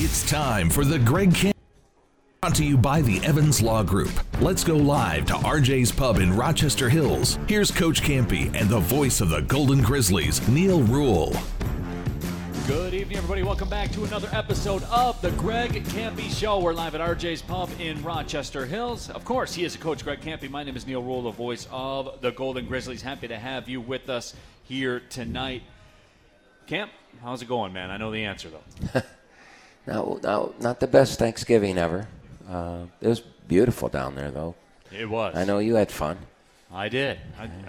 It's time for the Greg Campy. Brought to you by the Evans Law Group. Let's go live to RJ's Pub in Rochester Hills. Here's Coach Campy and the voice of the Golden Grizzlies, Neil Rule. Good evening, everybody. Welcome back to another episode of the Greg Campy Show. We're live at RJ's Pub in Rochester Hills. Of course, he is a coach, Greg Campy. My name is Neil Rule, the voice of the Golden Grizzlies. Happy to have you with us here tonight. Camp, how's it going, man? I know the answer, though. Not the best Thanksgiving ever. It was beautiful down there, though. It was. I know you had fun. I did.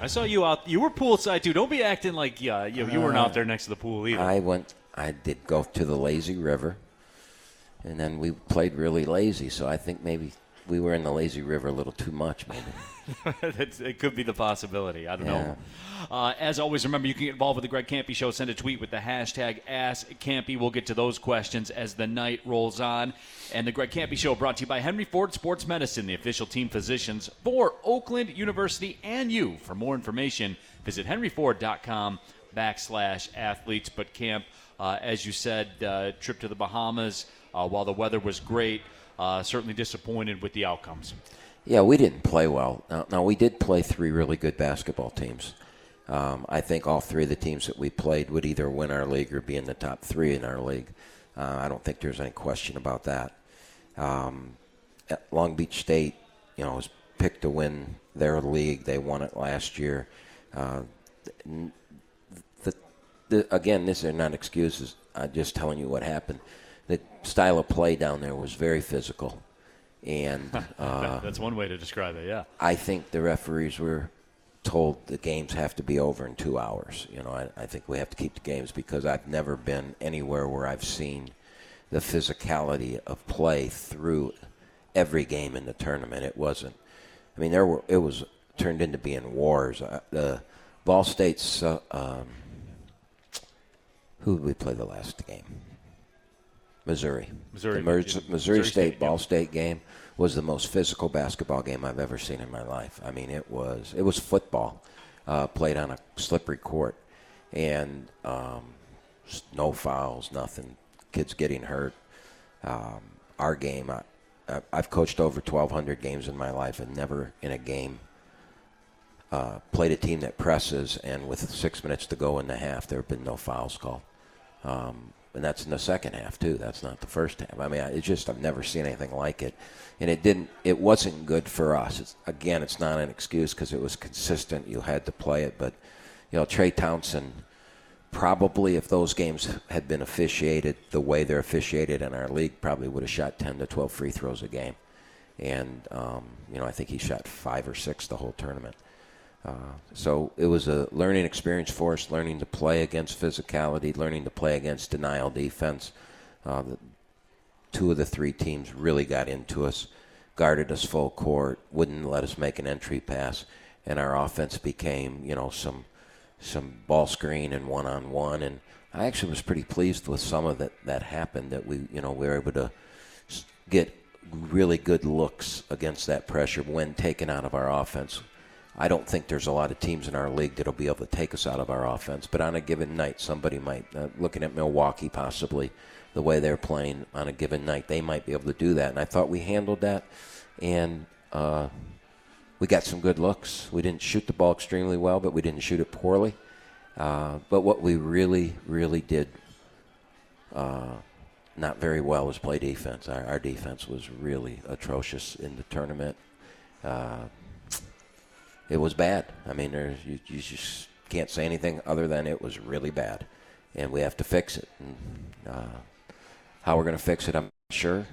I saw you out. You were poolside, too. Don't be acting like you weren't out there next to the pool either. I did go to the lazy river, and then we played really lazy, so I think maybe we were in the lazy river a little too much. Maybe. It could be the possibility. I don't know. As always, remember, you can get involved with the Greg Campy Show. Send a tweet with the hashtag AskCampy. We'll get to those questions as the night rolls on. And the Greg Campy Show brought to you by Henry Ford Sports Medicine, the official team physicians for Oakland University and you. For more information, visit henryford.com/athletes. But Camp, as you said, trip to the Bahamas while the weather was great. Certainly disappointed with the outcomes. Yeah, we didn't play well. Now, we did play three really good basketball teams. I think all three of the teams that we played would either win our league or be in the top three in our league. I don't think there's any question about that. Long Beach State, was picked to win their league. They won it last year. Again, these are not excuses. I'm just telling you what happened. The style of play down there was very physical. And that's one way to describe it, yeah. I think the referees were told the games have to be over in 2 hours. I think we have to keep the games because I've never been anywhere where I've seen the physicality of play through every game in the tournament. It wasn't. I mean, it was turned into being wars. Ball State's who did we play the last game? Missouri State, Ball State game was the most physical basketball game I've ever seen in my life. I mean, it was football played on a slippery court, and no fouls, nothing, kids getting hurt. Our game, I've coached over 1,200 games in my life and never in a game played a team that presses, and with 6 minutes to go in the half, there have been no fouls called. And that's in the second half, too. That's not the first half. I mean, it's just I've never seen anything like it. And it wasn't good for us. It's not an excuse because it was consistent. You had to play it. But, Trey Townsend, probably if those games had been officiated the way they're officiated in our league, probably would have shot 10 to 12 free throws a game. And, I think he shot 5 or 6 the whole tournament. So it was a learning experience for us, learning to play against physicality, learning to play against denial defense. Two of the three teams really got into us, guarded us full court, wouldn't let us make an entry pass, and our offense became, some ball screen and one-on-one. And I actually was pretty pleased with some of that happened, that we were able to get really good looks against that pressure when taken out of our offense. I don't think there's a lot of teams in our league that'll be able to take us out of our offense, but on a given night, somebody might, looking at Milwaukee possibly, the way they're playing on a given night, they might be able to do that. And I thought we handled that, and we got some good looks. We didn't shoot the ball extremely well, but we didn't shoot it poorly. But what we really, really did not very well was play defense. Our defense was really atrocious in the tournament. It was bad. I mean, you just can't say anything other than it was really bad, and we have to fix it. And, how we're going to fix it, I'm not sure.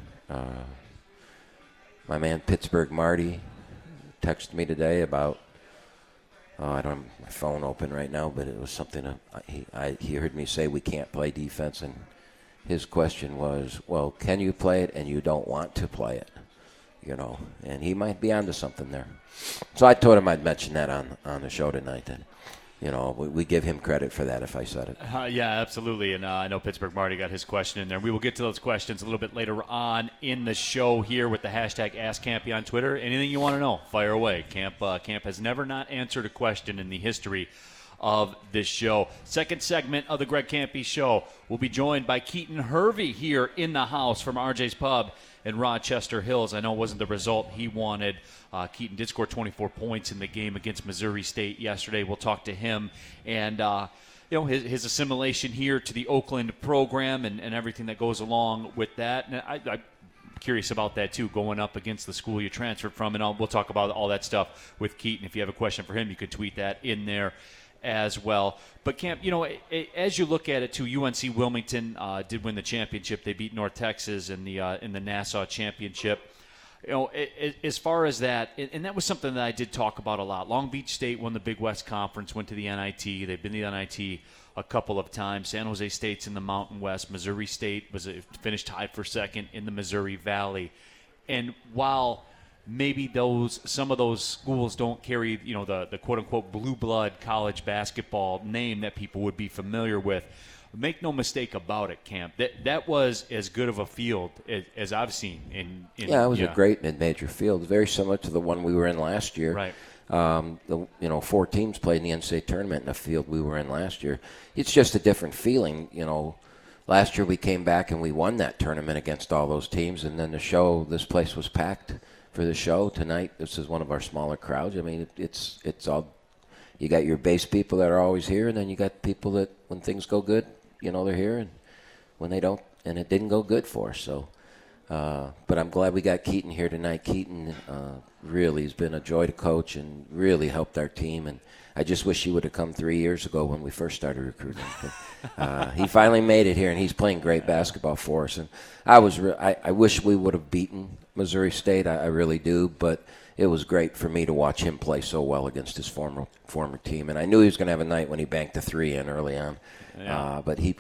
My man Pittsburgh Marty texted me today about I don't have my phone open right now, but it was something he heard me say we can't play defense, and his question was, well, can you play it and you don't want to play it? And he might be onto something there. So I told him I'd mention that on the show tonight. That, we give him credit for that if I said it. Yeah, absolutely. And I know Pittsburgh Marty got his question in there. We will get to those questions a little bit later on in the show here with the hashtag AskCampy on Twitter. Anything you want to know, fire away. Camp has never not answered a question in the history of this show. Second segment of the Greg Campy Show. We'll be joined by Keaton Hervey here in the house from RJ's Pub in Rochester Hills. I know it wasn't the result he wanted. Keaton did score 24 points in the game against Missouri State yesterday. We'll talk to him and his assimilation here to the Oakland program and everything that goes along with that. And I'm curious about that, too, going up against the school you transferred from. And we'll talk about all that stuff with Keaton. If you have a question for him, you could tweet that in there as well. But, Camp, as you look at it, too, UNC Wilmington did win the championship. They beat North Texas in the Nassau Championship. As far as that, and that was something that I did talk about a lot. Long Beach State won the Big West Conference, went to the NIT. They've been to the NIT a couple of times. San Jose State's in the Mountain West. Missouri State finished tied for second in the Missouri Valley. And while maybe some of those schools don't carry the quote-unquote blue blood college basketball name that people would be familiar with, make no mistake about it, Camp. That was as good of a field as I've seen. It was a great mid-major field, very similar to the one we were in last year. Right. Four teams played in the NCAA tournament in the field we were in last year. It's just a different feeling. Last year we came back and we won that tournament against all those teams, and then this place was packed for the show tonight. This is one of our smaller crowds. I mean, it's all. You got your base people that are always here, and then you got people that when things go good, they're here, and when they don't, and it didn't go good for us. So, but I'm glad we got Keaton here tonight. Keaton really has been a joy to coach and really helped our team. And I just wish he would have come 3 years ago when we first started recruiting. But, he finally made it here, and he's playing great basketball for us. And I wish we would have beaten Missouri State. I really do, but it was great for me to watch him play so well against his former team. And I knew he was going to have a night when he banked the three in early on. Yeah. But he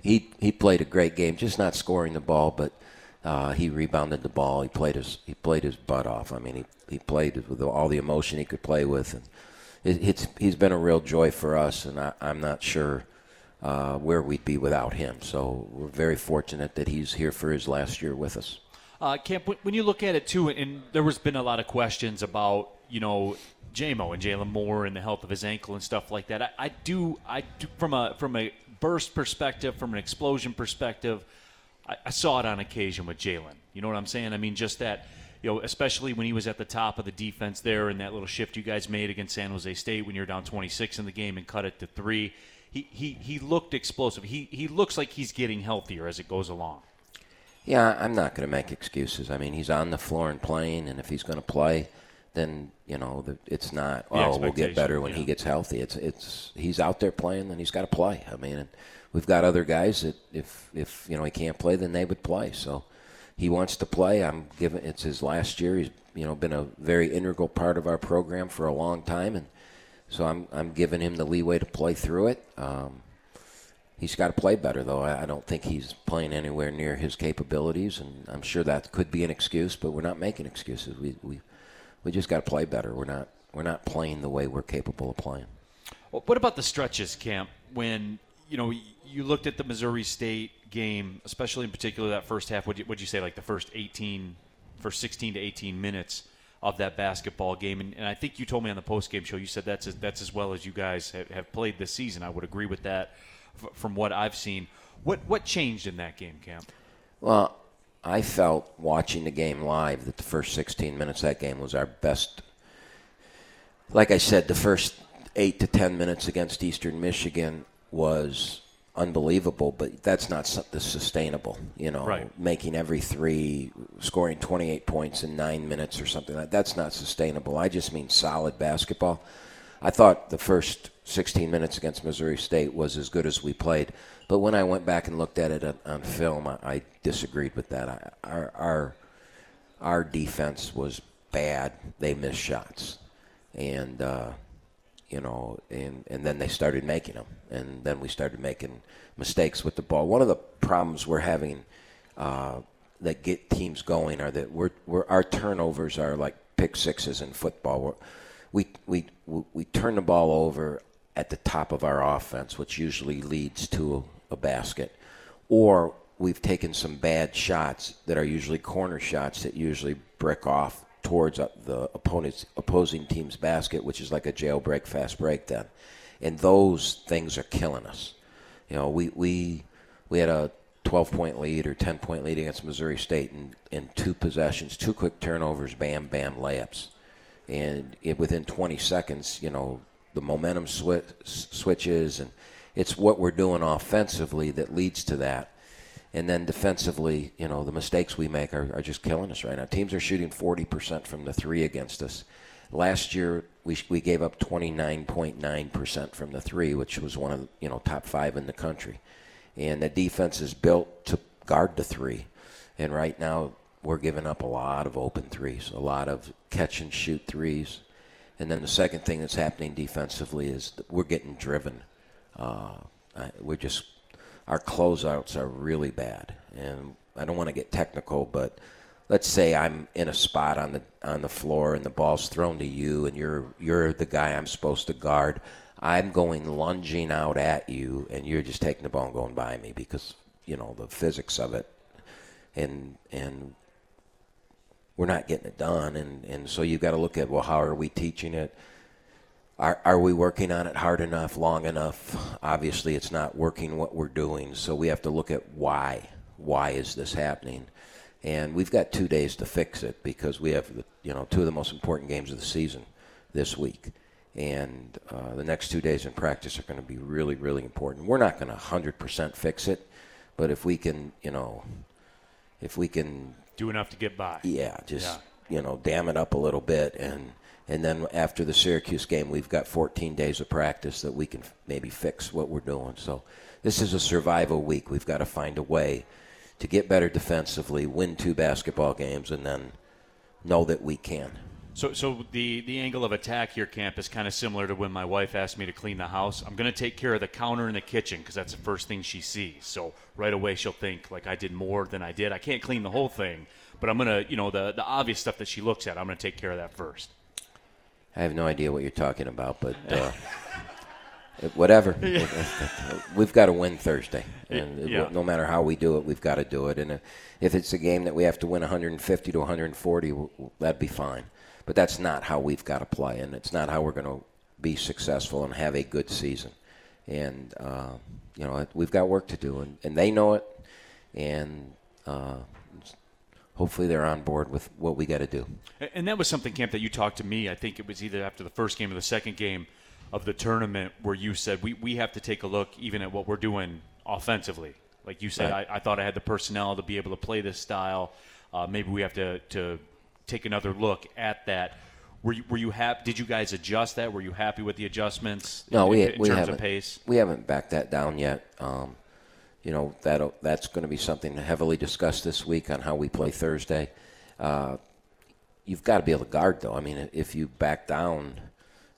played a great game, just not scoring the ball, but he rebounded the ball. He played his butt off. I mean, he played with all the emotion he could play with, and he's been a real joy for us. And I'm not sure where we'd be without him. So we're very fortunate that he's here for his last year with us. Camp, when you look at it too, and there has been a lot of questions about JMO and Jalen Moore and the health of his ankle and stuff like that. I do from a burst perspective, from an explosion perspective, I saw it on occasion with Jalen. You know what I'm saying? I mean, just that, especially when he was at the top of the defense there and that little shift you guys made against San Jose State when you're down 26 in the game and cut it to three. He looked explosive. He looks like he's getting healthier as it goes along. Yeah, I'm not going to make excuses. I mean, he's on the floor and playing, and if he's going to play, then it's not. Oh, we'll get better when he gets healthy. It's he's out there playing, and he's got to play. I mean, and we've got other guys that if he can't play, then they would play. So he wants to play. It's his last year. He's been a very integral part of our program for a long time, and so I'm giving him the leeway to play through it. He's got to play better, though. I don't think he's playing anywhere near his capabilities, and I'm sure that could be an excuse, but we're not making excuses. We just got to play better. We're not playing the way we're capable of playing. Well, what about the stretches, Camp? When you looked at the Missouri State game, especially in particular that first half, would you say like the first 16 to 18 minutes of that basketball game? And I think you told me on the post-game show, you said that's as well as you guys have played this season. I would agree with that. From what I've seen, what changed in that game, Camp? Well, I felt watching the game live that the first 16 minutes of that game was our best. Like I said, the first 8 to 10 minutes against Eastern Michigan was unbelievable, but that's not something sustainable. Right. Making every three, scoring 28 points in 9 minutes or something like that, that's not sustainable. I just mean solid basketball. I thought the first 16 minutes against Missouri State was as good as we played. But when I went back and looked at it on film, I disagreed with that. Our defense was bad. They missed shots. And, and then they started making them. And then we started making mistakes with the ball. One of the problems we're having that get teams going are that our turnovers are like pick sixes in football. We turn the ball over at the top of our offense, which usually leads to a basket, or we've taken some bad shots that are usually corner shots that usually brick off towards the opposing team's basket, which is like a jailbreak fast break then. and those things are killing us. You know, we had a 12-point lead or 10-point lead against Missouri State in two possessions, two quick turnovers, bam, bam, layups. And within 20 seconds, you know, the momentum switches, and it's what we're doing offensively that leads to that. And then defensively, you know, the mistakes we make are just killing us right now. Teams are shooting 40% from the three against us. Last year, we gave up 29.9% from the three, which was one of the, you know, top five in the country. And the defense is built to guard the three. And right now, we're giving up a lot of open threes, a lot of catch-and-shoot threes. And then the second thing that's happening defensively is we're getting driven. Our closeouts are really bad. And I don't want to get technical, but let's say I'm in a spot on the floor and the ball's thrown to you and you're the guy I'm supposed to guard. I'm going lunging out at you, and you're just taking the ball and going by me because, you know, the physics of it. And we're not getting it done. And so you've got to look at, well, how are we teaching it? Are we working on it hard enough, long enough? Obviously, it's not working what we're doing, so we have to look at why. Why is this happening? And we've got 2 days to fix it because we have, you know, two of the most important games of the season this week. And the next 2 days in practice are going to be really, really important. We're not going to 100% fix it, but if we can, you know, do enough to get by. Yeah, you know, dam it up a little bit. And then after the Syracuse game, we've got 14 days of practice that we can maybe fix what we're doing. So this is a survival week. We've got to find a way to get better defensively, win two basketball games, and then know that we can. So the angle of attack here, Camp, is kind of similar to when my wife asked me to clean the house. I'm going to take care of the counter in the kitchen because that's the first thing she sees. So right away she'll think, like, I did more than I did. I can't clean the whole thing, but I'm going to, you know, the obvious stuff that she looks at, I'm going to take care of that first. I have no idea what you're talking about, but whatever. Yeah. We've got to win Thursday. And yeah. No matter how we do it, we've got to do it. And if it's a game that we have to win 150 to 140, that'd be fine. But that's not how we've got to play, and it's not how we're going to be successful and have a good season. And, you know, we've got work to do, and they know it. And hopefully they're on board with what we got to do. And that was something, Camp, that you talked to me. I think it was either after the first game or the second game of the tournament where you said we have to take a look even at what we're doing offensively. Like you said, right. I thought I had the personnel to be able to play this style. Maybe we have to take another look at that. Were you happy? Did you guys adjust that? Were you happy with the adjustments? No, in terms of pace? We haven't backed that down yet. You know, that's going to be something heavily discussed this week on how we play Thursday. You've got to be able to guard, though. I mean, if you back down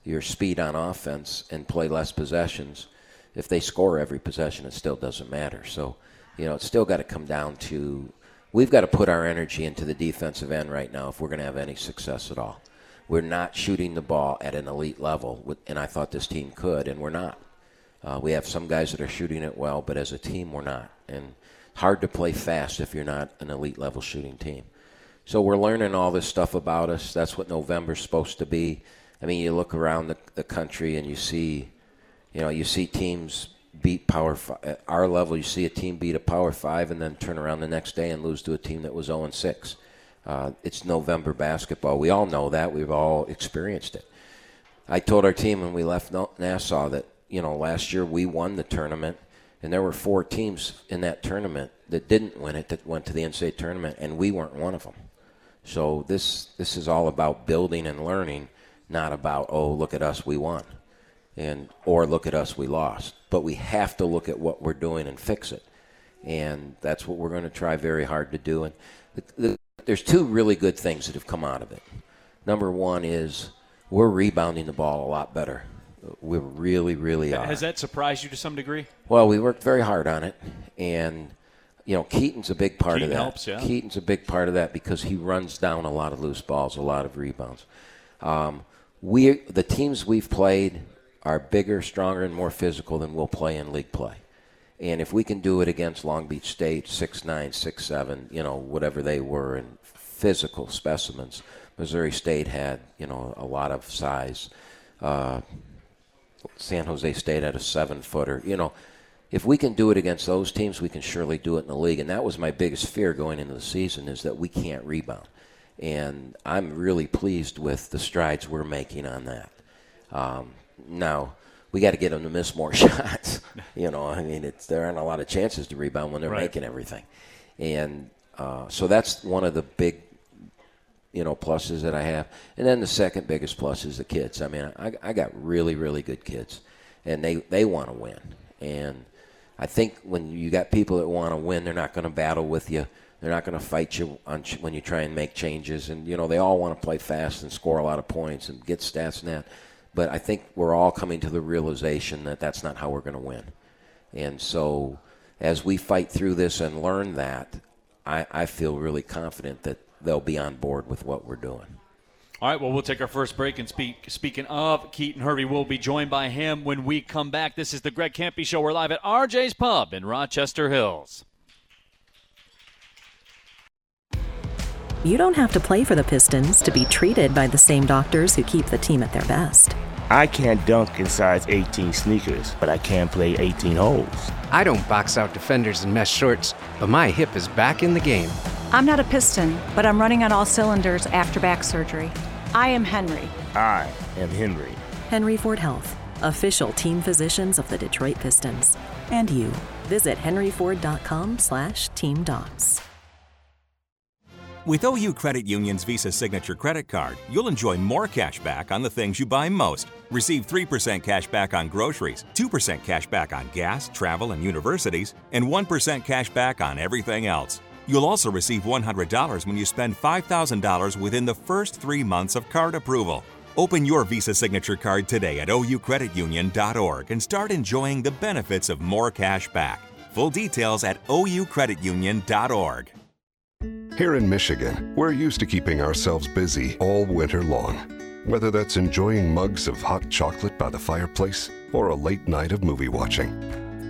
your speed on offense and play less possessions, if they score every possession, it still doesn't matter. So, you know, it's still got to come down to we've got to put our energy into the defensive end right now if we're going to have any success at all. We're not shooting the ball at an elite level, and I thought this team could, and we're not. We have some guys that are shooting it well, but as a team, we're not. And hard to play fast if you're not an elite-level shooting team. So we're learning all this stuff about us. That's what November's supposed to be. I mean, you look around the country and you see teams beat Power 5. At our level, you see a team beat a Power 5 and then turn around the next day and lose to a team that was 0-6. It's November basketball. We all know that. We've all experienced it. I told our team when we left Nassau that, you know, last year we won the tournament, and there were four teams in that tournament that didn't win it that went to the NCAA tournament, and we weren't one of them. So this is all about building and learning, not about, oh, look at us, we won, and or look at us, we lost. But we have to look at what we're doing and fix it, and that's what we're going to try very hard to do. And there's two really good things that have come out of it. Number one is we're rebounding the ball a lot better. We really, really are. Has that surprised you to some degree? Well, we worked very hard on it. And, you know, Keaton's a big part of that. Keaton helps, yeah. Keaton's a big part of that because he runs down a lot of loose balls, a lot of rebounds. The teams we've played are bigger, stronger, and more physical than we'll play in league play. And if we can do it against Long Beach State, 6'9", 6'7", you know, whatever they were, and physical specimens. Missouri State had, you know, a lot of size. San Jose State had a 7-footer. You know, if we can do it against those teams, we can surely do it in the league. And that was my biggest fear going into the season, is that we can't rebound. And I'm really pleased with the strides we're making on that. Now, we got to get them to miss more shots. You know, I mean, it's, there aren't a lot of chances to rebound when they're right. making everything. And so that's one of the big, you know, pluses that I have. And then the second biggest plus is the kids. I mean, I got really, really good kids, and they want to win. And I think when you got people that want to win, they're not going to battle with you. They're not going to fight you on when you try and make changes. And, you know, they all want to play fast and score a lot of points and get stats and that. But I think we're all coming to the realization that that's not how we're going to win. And so as we fight through this and learn that, I feel really confident that they'll be on board with what we're doing. All right, well, we'll take our first break. And speaking of Keaton Hervey, we'll be joined by him when we come back. This is the Greg Campy Show. We're live at RJ's Pub in Rochester Hills. You don't have to play for the Pistons to be treated by the same doctors who keep the team at their best. I can't dunk in size 18 sneakers, but I can play 18 holes. I don't box out defenders in mesh shorts, but my hip is back in the game. I'm not a Piston, but I'm running on all cylinders after back surgery. I am Henry. I am Henry. Henry Ford Health, official team physicians of the Detroit Pistons. And you. Visit henryford.com/teamdocs. With OU Credit Union's Visa Signature Credit Card, you'll enjoy more cash back on the things you buy most. Receive 3% cash back on groceries, 2% cash back on gas, travel, and universities, and 1% cash back on everything else. You'll also receive $100 when you spend $5,000 within the first 3 months of card approval. Open your Visa Signature Card today at oucreditunion.org and start enjoying the benefits of more cash back. Full details at oucreditunion.org. Here in Michigan, we're used to keeping ourselves busy all winter long. Whether that's enjoying mugs of hot chocolate by the fireplace or a late night of movie watching.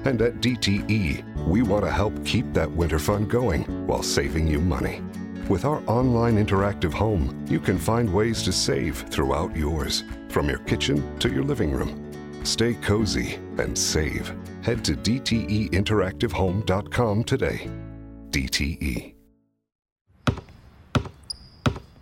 And at DTE, we want to help keep that winter fun going while saving you money. With our online interactive home, you can find ways to save throughout yours, from your kitchen to your living room. Stay cozy and save. Head to DTEinteractivehome.com today. DTE.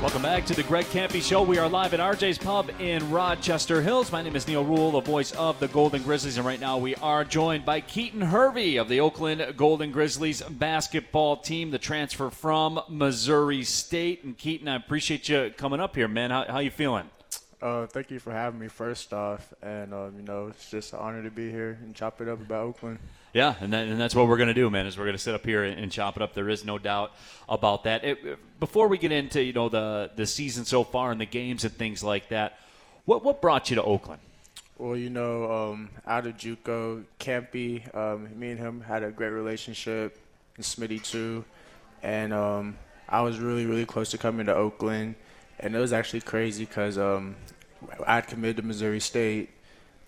Welcome back to the Greg Campy Show. We are live at RJ's Pub in Rochester Hills. My name is Neil Rule, the voice of the Golden Grizzlies, and right now we are joined by Keaton Hervey of the Oakland Golden Grizzlies basketball team, the transfer from Missouri State. And Keaton, I appreciate you coming up here, man. How you feeling? Thank you for having me, first off, and you know, it's just an honor to be here and chop it up about Oakland. Yeah, and that's what we're going to do, man, is we're going to sit up here and chop it up. There is no doubt about that. Before we get into, you know, the season so far and the games and things like that, what brought you to Oakland? Well, you know, out of JUCO, Campy, me and him had a great relationship, and Smitty too, and I was really, really close to coming to Oakland. And it was actually crazy because I had committed to Missouri State,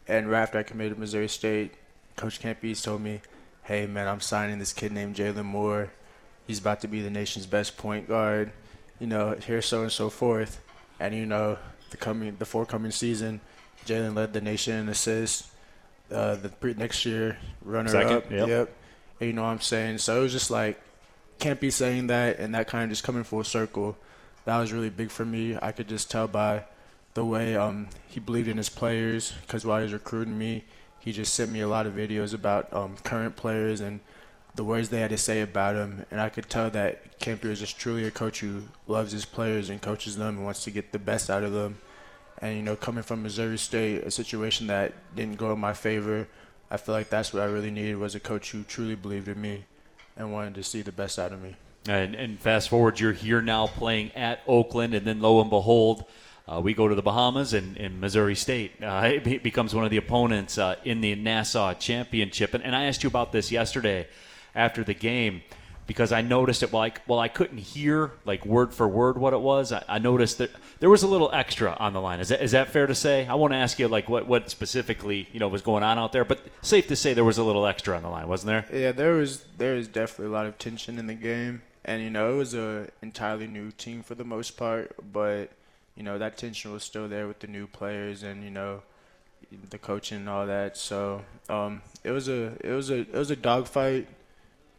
and right after I committed to Missouri State, Coach Campy told me, hey, man, I'm signing this kid named Jalen Moore. He's about to be the nation's best point guard, you know, here, so and so forth. And, you know, the forthcoming season, Jalen led the nation in assists. The next year, runner-up. Yep. And you know what I'm saying? So it was just like Campy saying that and that kind of just coming full circle. That was really big for me. I could just tell by the way he believed in his players, because while he was recruiting me, he just sent me a lot of videos about current players and the words they had to say about him. And I could tell that Campy is just truly a coach who loves his players and coaches them and wants to get the best out of them. And, you know, coming from Missouri State, a situation that didn't go in my favor, I feel like that's what I really needed, was a coach who truly believed in me. and wanted to see the best out of me. And fast forward, you're here now playing at Oakland, and then lo and behold, we go to the Bahamas, and Missouri State it becomes one of the opponents in the Nassau Championship. And I asked you about this yesterday after the game because I noticed it. While I couldn't hear like word for word what it was, I noticed that there was a little extra on the line. Is that fair to say? I won't ask you like what specifically was going on out there, but safe to say there was a little extra on the line, wasn't there? Yeah, there was definitely a lot of tension in the game, and it was an entirely new team for the most part, but. That tension was still there with the new players and, the coaching and all that. So it was a dogfight.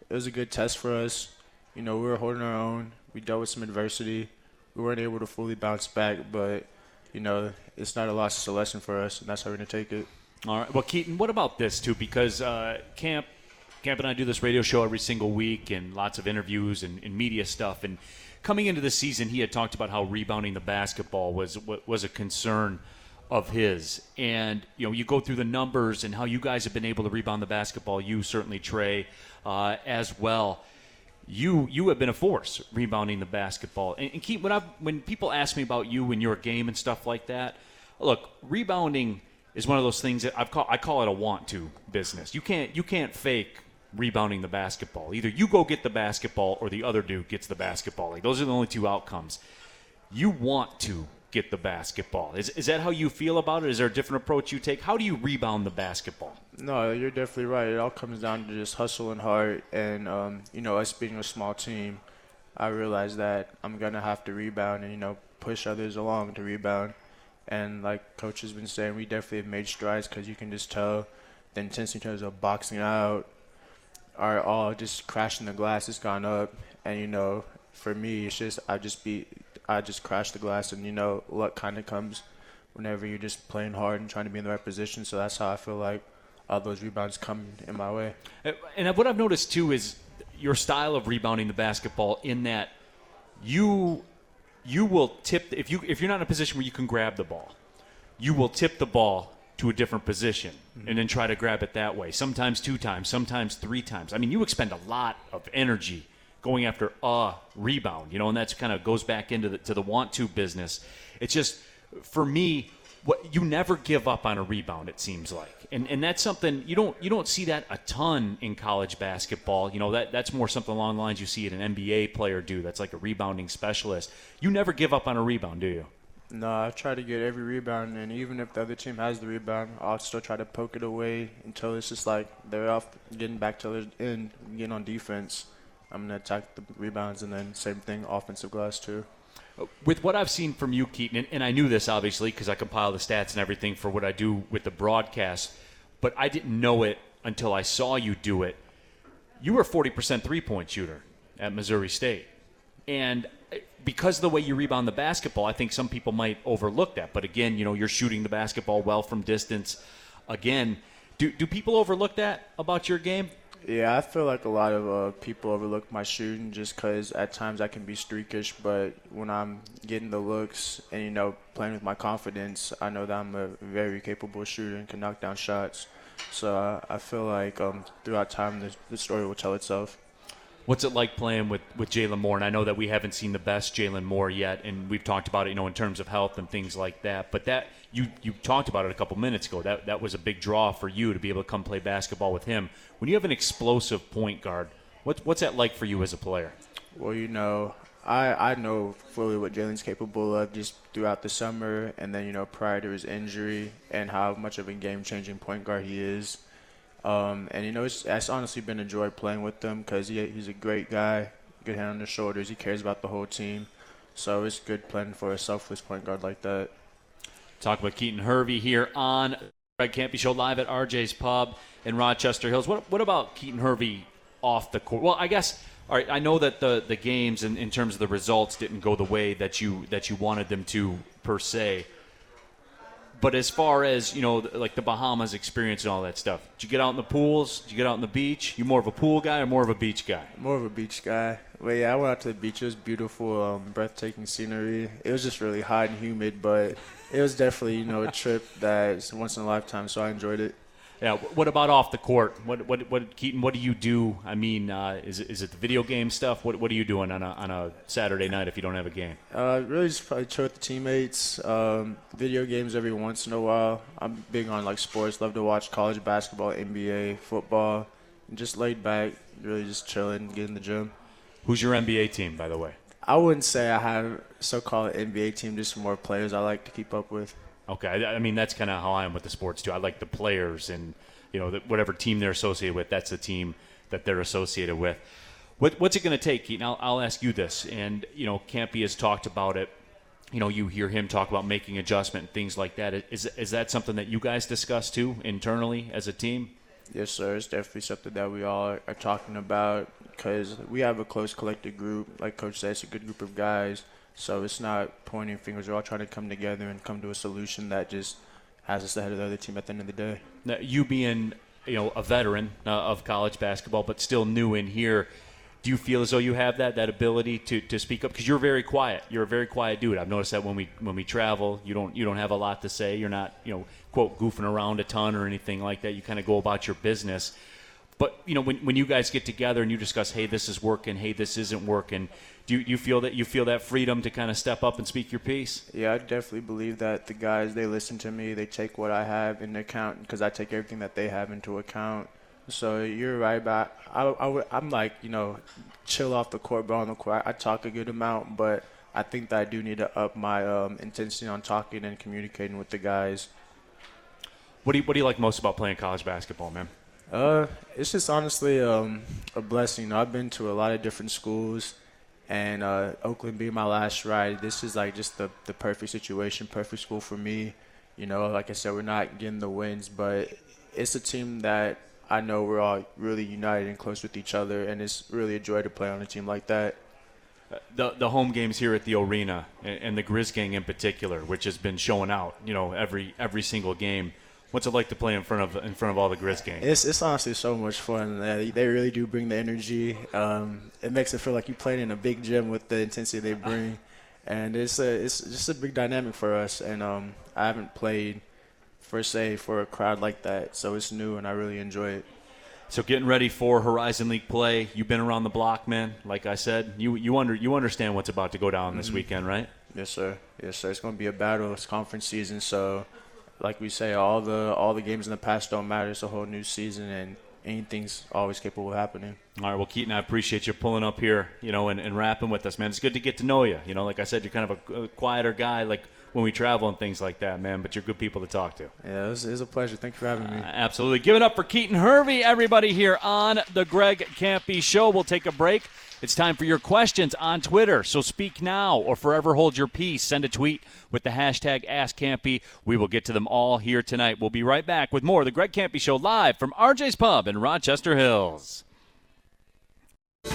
It was a good test for us. We were holding our own. We dealt with some adversity. We weren't able to fully bounce back, but, it's not a loss. It's a lesson for us, and that's how we're going to take it. All right. Well, Keaton, what about this, too? Because Camp and I do this radio show every single week and lots of interviews and media stuff. And coming into the season, he had talked about how rebounding the basketball was a concern of his. And, you go through the numbers and how you guys have been able to rebound the basketball. You certainly, Trey, as well. You have been a force rebounding the basketball. And Keith, when people ask me about you and your game and stuff like that, look, rebounding is one of those things that I call it a want-to business. You can't fake rebounding the basketball. Either you go get the basketball or the other dude gets the basketball. Like, those are the only two outcomes. You want to get the basketball. Is that how you feel about it? Is there a different approach you take? How do you rebound the basketball? No, you're definitely right. It all comes down to just hustle and heart. And, us being a small team, I realize that I'm going to have to rebound and, push others along to rebound. And like Coach has been saying, we definitely have made strides because you can just tell the intensity in terms of boxing out, are all just crashing the glass has gone up. And for me, it's just I just crash the glass, and luck kind of comes whenever you're just playing hard and trying to be in the right position. So that's how I feel like all those rebounds come in my way. And what I've noticed too is your style of rebounding the basketball, in that you will tip, if you're not in a position where you can grab the ball, you will tip the ball to a different position, mm-hmm. and then try to grab it that way. Sometimes two times, sometimes three times. I mean, you expend a lot of energy going after a rebound, and that's kind of goes back into the want-to business. It's just, for me, you never give up on a rebound, it seems like. And that's something, you don't see that a ton in college basketball. That's more something along the lines you see an NBA player do. That's like a rebounding specialist. You never give up on a rebound, do you? No, I try to get every rebound, and even if the other team has the rebound, I'll still try to poke it away until it's just like they're off, getting back to the end, getting on defense. I'm going to attack the rebounds, and then same thing, offensive glass too. With what I've seen from you, Keaton, and I knew this obviously because I compile the stats and everything for what I do with the broadcast, but I didn't know it until I saw you do it. You were a 40% three-point shooter at Missouri State, and because of the way you rebound the basketball, I think some people might overlook that. But again, you're shooting the basketball well from distance. Again, do people overlook that about your game? Yeah, I feel like a lot of people overlook my shooting just because at times I can be streakish. But when I'm getting the looks and, playing with my confidence, I know that I'm a very capable shooter and can knock down shots. So I feel like throughout time the story will tell itself. What's it like playing with Jalen Moore? And I know that we haven't seen the best Jalen Moore yet, and we've talked about it, in terms of health and things like that. But that you talked about it a couple minutes ago. That was a big draw for you to be able to come play basketball with him. When you have an explosive point guard, what's that like for you as a player? Well, I know fully what Jalen's capable of just throughout the summer, and then, prior to his injury, and how much of a game-changing point guard he is. It's honestly been a joy playing with him because he's a great guy, good hand on the shoulders. He cares about the whole team. So it's good playing for a selfless point guard like that. Talk about Keaton Hervey here on Greg Campy Show live at RJ's Pub in Rochester Hills. What about Keaton Hervey off the court? Well, I guess, all right, I know that the games in terms of the results didn't go the way that you wanted them to per se. But as far as, like the Bahamas experience and all that stuff, did you get out in the pools? Did you get out on the beach? You more of a pool guy or more of a beach guy? More of a beach guy. Well, yeah, I went out to the beach. It was beautiful, breathtaking scenery. It was just really hot and humid, but it was definitely, a trip that's once in a lifetime, so I enjoyed it. Yeah. What about off the court? What Keaton? What do you do? I mean, is it the video game stuff? What are you doing on a Saturday night if you don't have a game? Really, just probably chill with the teammates. Video games every once in a while. I'm big on like sports. Love to watch college basketball, NBA, football. And just laid back, really just chilling, get in the gym. Who's your NBA team, by the way? I wouldn't say I have a so-called NBA team. Just more players I like to keep up with. Okay, I mean, that's kind of how I am with the sports, too. I like the players and, you know, whatever team they're associated with, that's the team that they're associated with. What's it going to take, Keaton? I'll ask you this. And, you know, Campy has talked about it. You know, you hear him talk about making adjustment and things like that. Is that something that you guys discuss, too, internally as a team? Yes, sir. It's definitely something that we all are talking about because we have a close, collective group. Like Coach said, it's a good group of guys. So it's not pointing fingers. We're all trying to come together and come to a solution that just has us ahead of the other team at the end of the day. Now, you being, you know, a veteran of college basketball, but still new in here, do you feel as though you have that ability to speak up? Because you're very quiet. You're a very quiet dude. I've noticed that when we travel, you don't have a lot to say. You're not, you know, quote, goofing around a ton or anything like that. You kind of go about your business. But, you know, when you guys get together and you discuss, hey, this is working, hey, this isn't working, do you feel that freedom to kind of step up and speak your piece? Yeah, I definitely believe that the guys, they listen to me. They take what I have into account because I take everything that they have into account. So you're right, but I'm like, you know, chill off the court, but on the court, I talk a good amount, but I think that I do need to up my intensity on talking and communicating with the guys. What do you like most about playing college basketball, man? It's just honestly a blessing. I've been to a lot of different schools, and Oakland being my last ride, this is like just the perfect situation, perfect school for me. You know, like I said, we're not getting the wins, but it's a team that I know we're all really united and close with each other, and it's really a joy to play on a team like that. The home games here at the arena, and the Grizz gang in particular, which has been showing out, you know, every single game. What's it like to play in front of all the Grizz gang? It's honestly so much fun. They really do bring the energy. It makes it feel like you're playing in a big gym with the intensity they bring, and it's just a big dynamic for us. And I haven't played for a crowd like that, so it's new and I really enjoy it. So getting ready for Horizon League play. You've been around the block, man. Like I said, you understand what's about to go down this weekend, right? Yes, sir. Yes, sir. It's going to be a battle. It's conference season, so. Like we say, all the games in the past don't matter. It's a whole new season, and anything's always capable of happening. All right, well, Keaton, I appreciate you pulling up here, you know, and rapping with us, man. It's good to get to know you. You know, like I said, you're kind of a quieter guy, like when we travel and things like that, man. But you're good people to talk to. Yeah, it was a pleasure. Thanks for having me. Absolutely. Give it up for Keaton Hervey, everybody, here on the Greg Campy Show. We'll take a break. It's time for your questions on Twitter, so speak now or forever hold your peace. Send a tweet with the hashtag AskCampy. We will get to them all here tonight. We'll be right back with more of the Greg Campy Show live from RJ's Pub in Rochester Hills.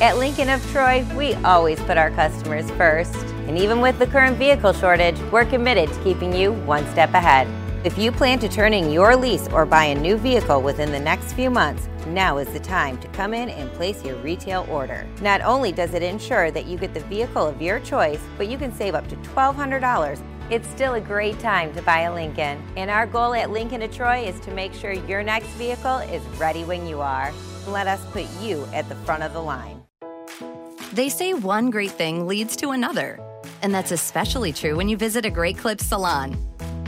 At Lincoln of Troy, we always put our customers first. And even with the current vehicle shortage, we're committed to keeping you one step ahead. If you plan to turn in your lease or buy a new vehicle within the next few months, now is the time to come in and place your retail order. Not only does it ensure that you get the vehicle of your choice, but you can save up to $1,200. It's still a great time to buy a Lincoln. And our goal at Lincoln of Troy is to make sure your next vehicle is ready when you are. Let us put you at the front of the line. They say one great thing leads to another. And that's especially true when you visit a Great Clips salon.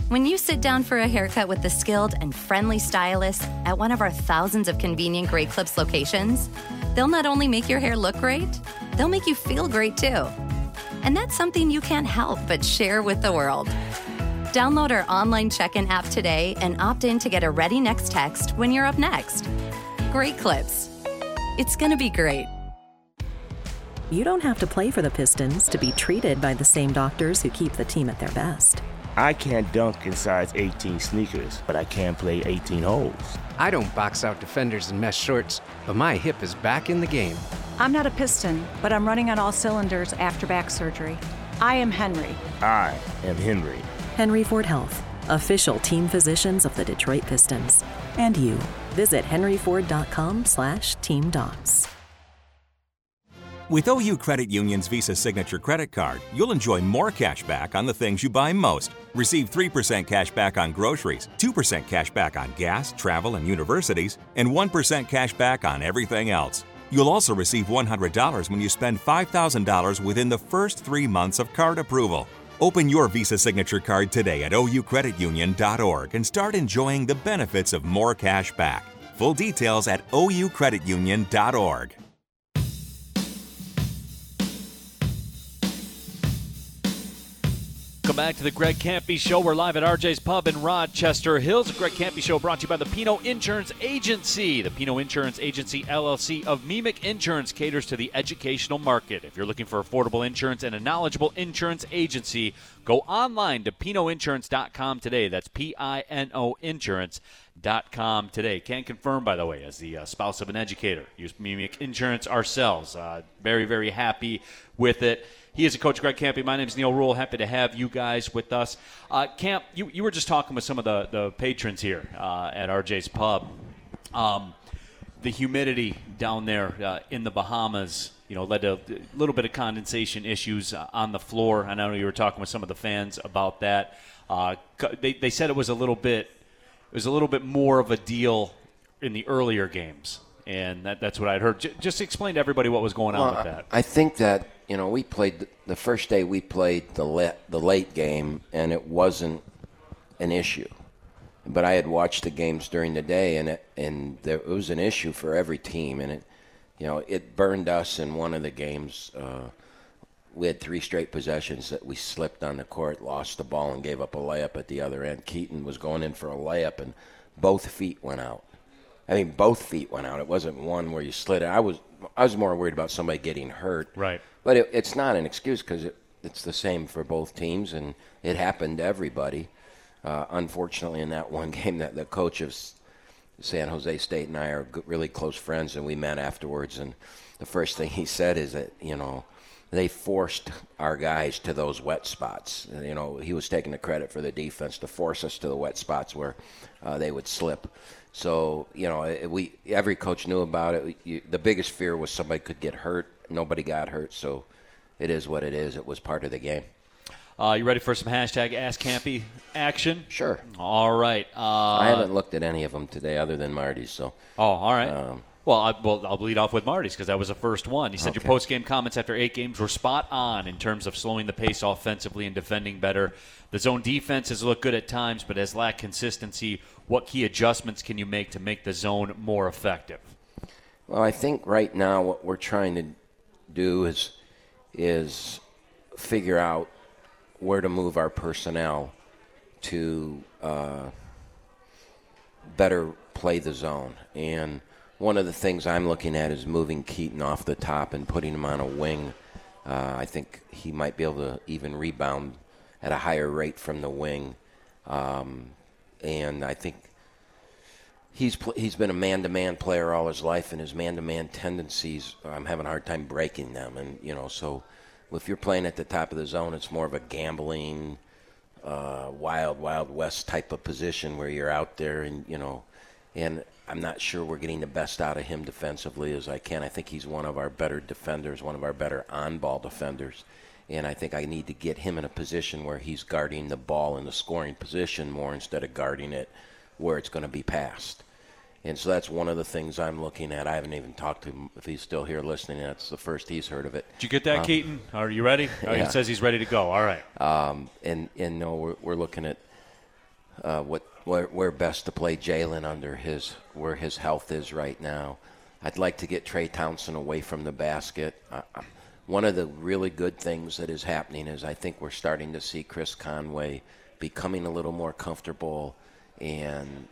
When you sit down for a haircut with the skilled and friendly stylists at one of our thousands of convenient Great Clips locations, they'll not only make your hair look great, they'll make you feel great too. And that's something you can't help but share with the world. Download our online check-in app today and opt in to get a ready next text when you're up next. Great Clips. It's gonna be great. You don't have to play for the Pistons to be treated by the same doctors who keep the team at their best. I can't dunk in size 18 sneakers, but I can play 18 holes. I don't box out defenders in mesh shorts, but my hip is back in the game. I'm not a Piston, but I'm running on all cylinders after back surgery. I am Henry. I am Henry. Henry Ford Health, official team physicians of the Detroit Pistons. And you. Visit henryford.com/teamdocs. With OU Credit Union's Visa Signature Credit Card, you'll enjoy more cash back on the things you buy most. Receive 3% cash back on groceries, 2% cash back on gas, travel, and universities, and 1% cash back on everything else. You'll also receive $100 when you spend $5,000 within the first 3 months of card approval. Open your Visa Signature Card today at oucreditunion.org and start enjoying the benefits of more cash back. Full details at oucreditunion.org. Welcome back to the Greg Campy Show. We're live at RJ's Pub in Rochester Hills. The Greg Campy Show brought to you by the Pino Insurance Agency. The Pino Insurance Agency, LLC of Memic Insurance, caters to the educational market. If you're looking for affordable insurance and a knowledgeable insurance agency, go online to pinoinsurance.com today. That's P-I-N-O insurance.com today. Can confirm, by the way, as the spouse of an educator, use Memic Insurance ourselves. Very, very happy with it. He is a coach, Greg Campy. My name is Neil Rule. Happy to have you guys with us. Camp, you were just talking with some of the patrons here at RJ's Pub. The humidity down there in the Bahamas, led to a little bit of condensation issues on the floor. I know you were talking with some of the fans about that. They said it was a little bit more of a deal in the earlier games, and that's what I'd heard. Just explain to everybody what was going on with that. I think that. We played the first day. We played the late game, and it wasn't an issue. But I had watched the games during the day, and it was an issue for every team. And it burned us in one of the games. We had three straight possessions that we slipped on the court, lost the ball, and gave up a layup at the other end. Keaton was going in for a layup, and both feet went out. I mean, both feet went out. It wasn't one where you slid it. I was more worried about somebody getting hurt. Right. But it's not an excuse because it's the same for both teams, and it happened to everybody. Unfortunately, in that one game, that the coach of San Jose State and I are really close friends, and we met afterwards. And the first thing he said is that, they forced our guys to those wet spots. He was taking the credit for the defense to force us to the wet spots where they would slip. So, every coach knew about it. The biggest fear was somebody could get hurt. Nobody got hurt, so it is what it is. It was part of the game. You ready for some #AskCampy action? Sure. All right. I haven't looked at any of them today other than Marty's. So. Oh, all right. I'll lead off with Marty's because that was the first one. He said Your post-game comments after 8 games were spot on in terms of slowing the pace offensively and defending better. The zone defense has looked good at times but has lacked consistency. What key adjustments can you make to make the zone more effective? Well, I think right now what we're trying to do is figure out where to move our personnel to better play the zone. And one of the things I'm looking at is moving Keaton off the top and putting him on a wing. I think he might be able to even rebound at a higher rate from the wing. And I think he's been a man-to-man player all his life, and his man-to-man tendencies, I'm having a hard time breaking them. And, so if you're playing at the top of the zone, it's more of a gambling, wild west type of position where you're out there and, and I'm not sure we're getting the best out of him defensively as I can. I think he's one of our better defenders, one of our better on-ball defenders. And I think I need to get him in a position where he's guarding the ball in the scoring position more instead of guarding it where it's going to be passed. And so that's one of the things I'm looking at. I haven't even talked to him. If he's still here listening, that's the first he's heard of it. Did you get that, Keaton? Are you ready? Oh, yeah. He says he's ready to go. All right. We're looking at where best to play Jalen under where his health is right now. I'd like to get Trey Townsend away from the basket. One of the really good things that is happening is I think we're starting to see Chris Conway becoming a little more comfortable. And,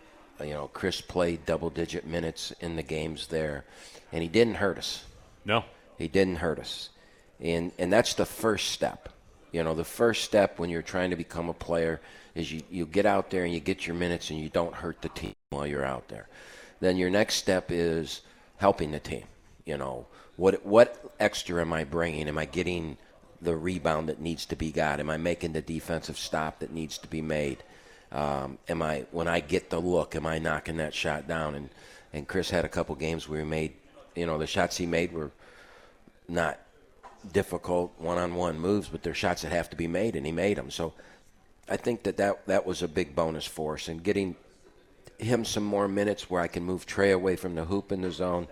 Chris played double-digit minutes in the games there. And he didn't hurt us. No. He didn't hurt us. And that's the first step. The first step when you're trying to become a player is you get out there and you get your minutes and you don't hurt the team while you're out there. Then your next step is helping the team. What extra am I bringing? Am I getting the rebound that needs to be got? Am I making the defensive stop that needs to be made? When I get the look, am I knocking that shot down? And Chris had a couple games where he made, the shots he made were not difficult one-on-one moves, but they're shots that have to be made, and he made them. So I think that was a big bonus for us. And getting him some more minutes where I can move Trey away from the hoop in the zone,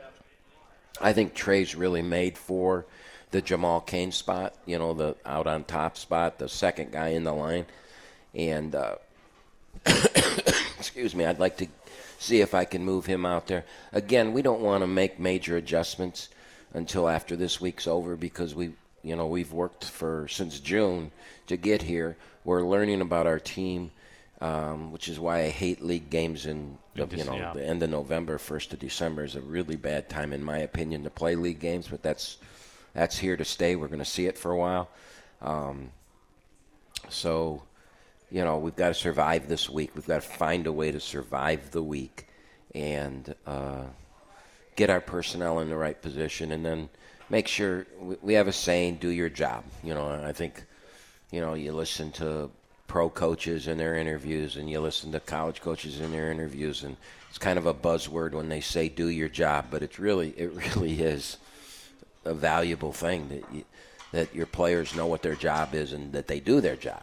I think Trey's really made for the Jamal Cain spot, you know, the out on top spot, the second guy in the line. And, excuse me, I'd like to see if I can move him out there. Again, we don't want to make major adjustments until after this week's over because we've worked since June to get here. We're learning about our team, which is why I hate league games the end of November, 1st of December is a really bad time, in my opinion, to play league games, but that's here to stay. We're going to see it for a while. So, you know, we've got to survive this week. We've got to find a way to survive the week and get our personnel in the right position, and then make sure we have a saying, do your job. You know, I think, you know, you listen to pro coaches in their interviews and you listen to college coaches in their interviews, and it's kind of a buzzword when they say do your job, but it really is a valuable thing that your players know what their job is and that they do their job.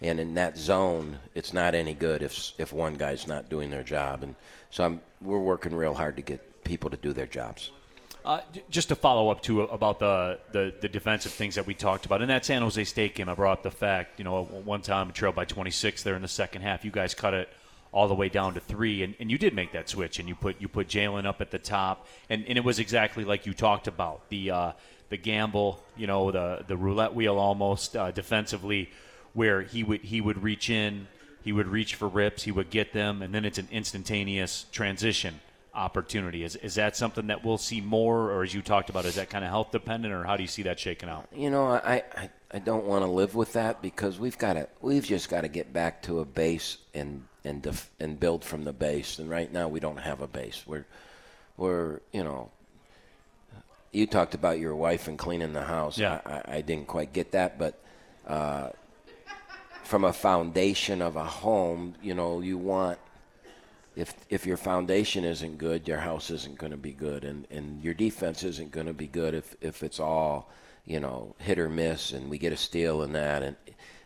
And in that zone, it's not any good if one guy's not doing their job. And so we're working real hard to get people to do their jobs. Just to follow up about the defensive things that we talked about. In that San Jose State game, I brought up the fact, you know, one time trailed by 26 there in the second half. You guys cut it all the way down to 3, and you did make that switch, and you put Jalen up at the top, and it was exactly like you talked about, the gamble, you know, the roulette wheel almost defensively, where he would reach in, he would reach for rips, he would get them, and then it's an instantaneous transition opportunity. Is that something that we'll see more, or as you talked about, is that kind of health dependent, or how do you see that shaking out? You know, I don't want to live with that because we've just got to get back to a base and build from the base. And right now we don't have a base. We're you know, you talked about your wife and cleaning the house. Yeah. I didn't quite get that, but from a foundation of a home, you know, you want if your foundation isn't good, your house isn't going to be good, and your defense isn't going to be good if it's all, you know, hit or miss, and we get a steal in that. And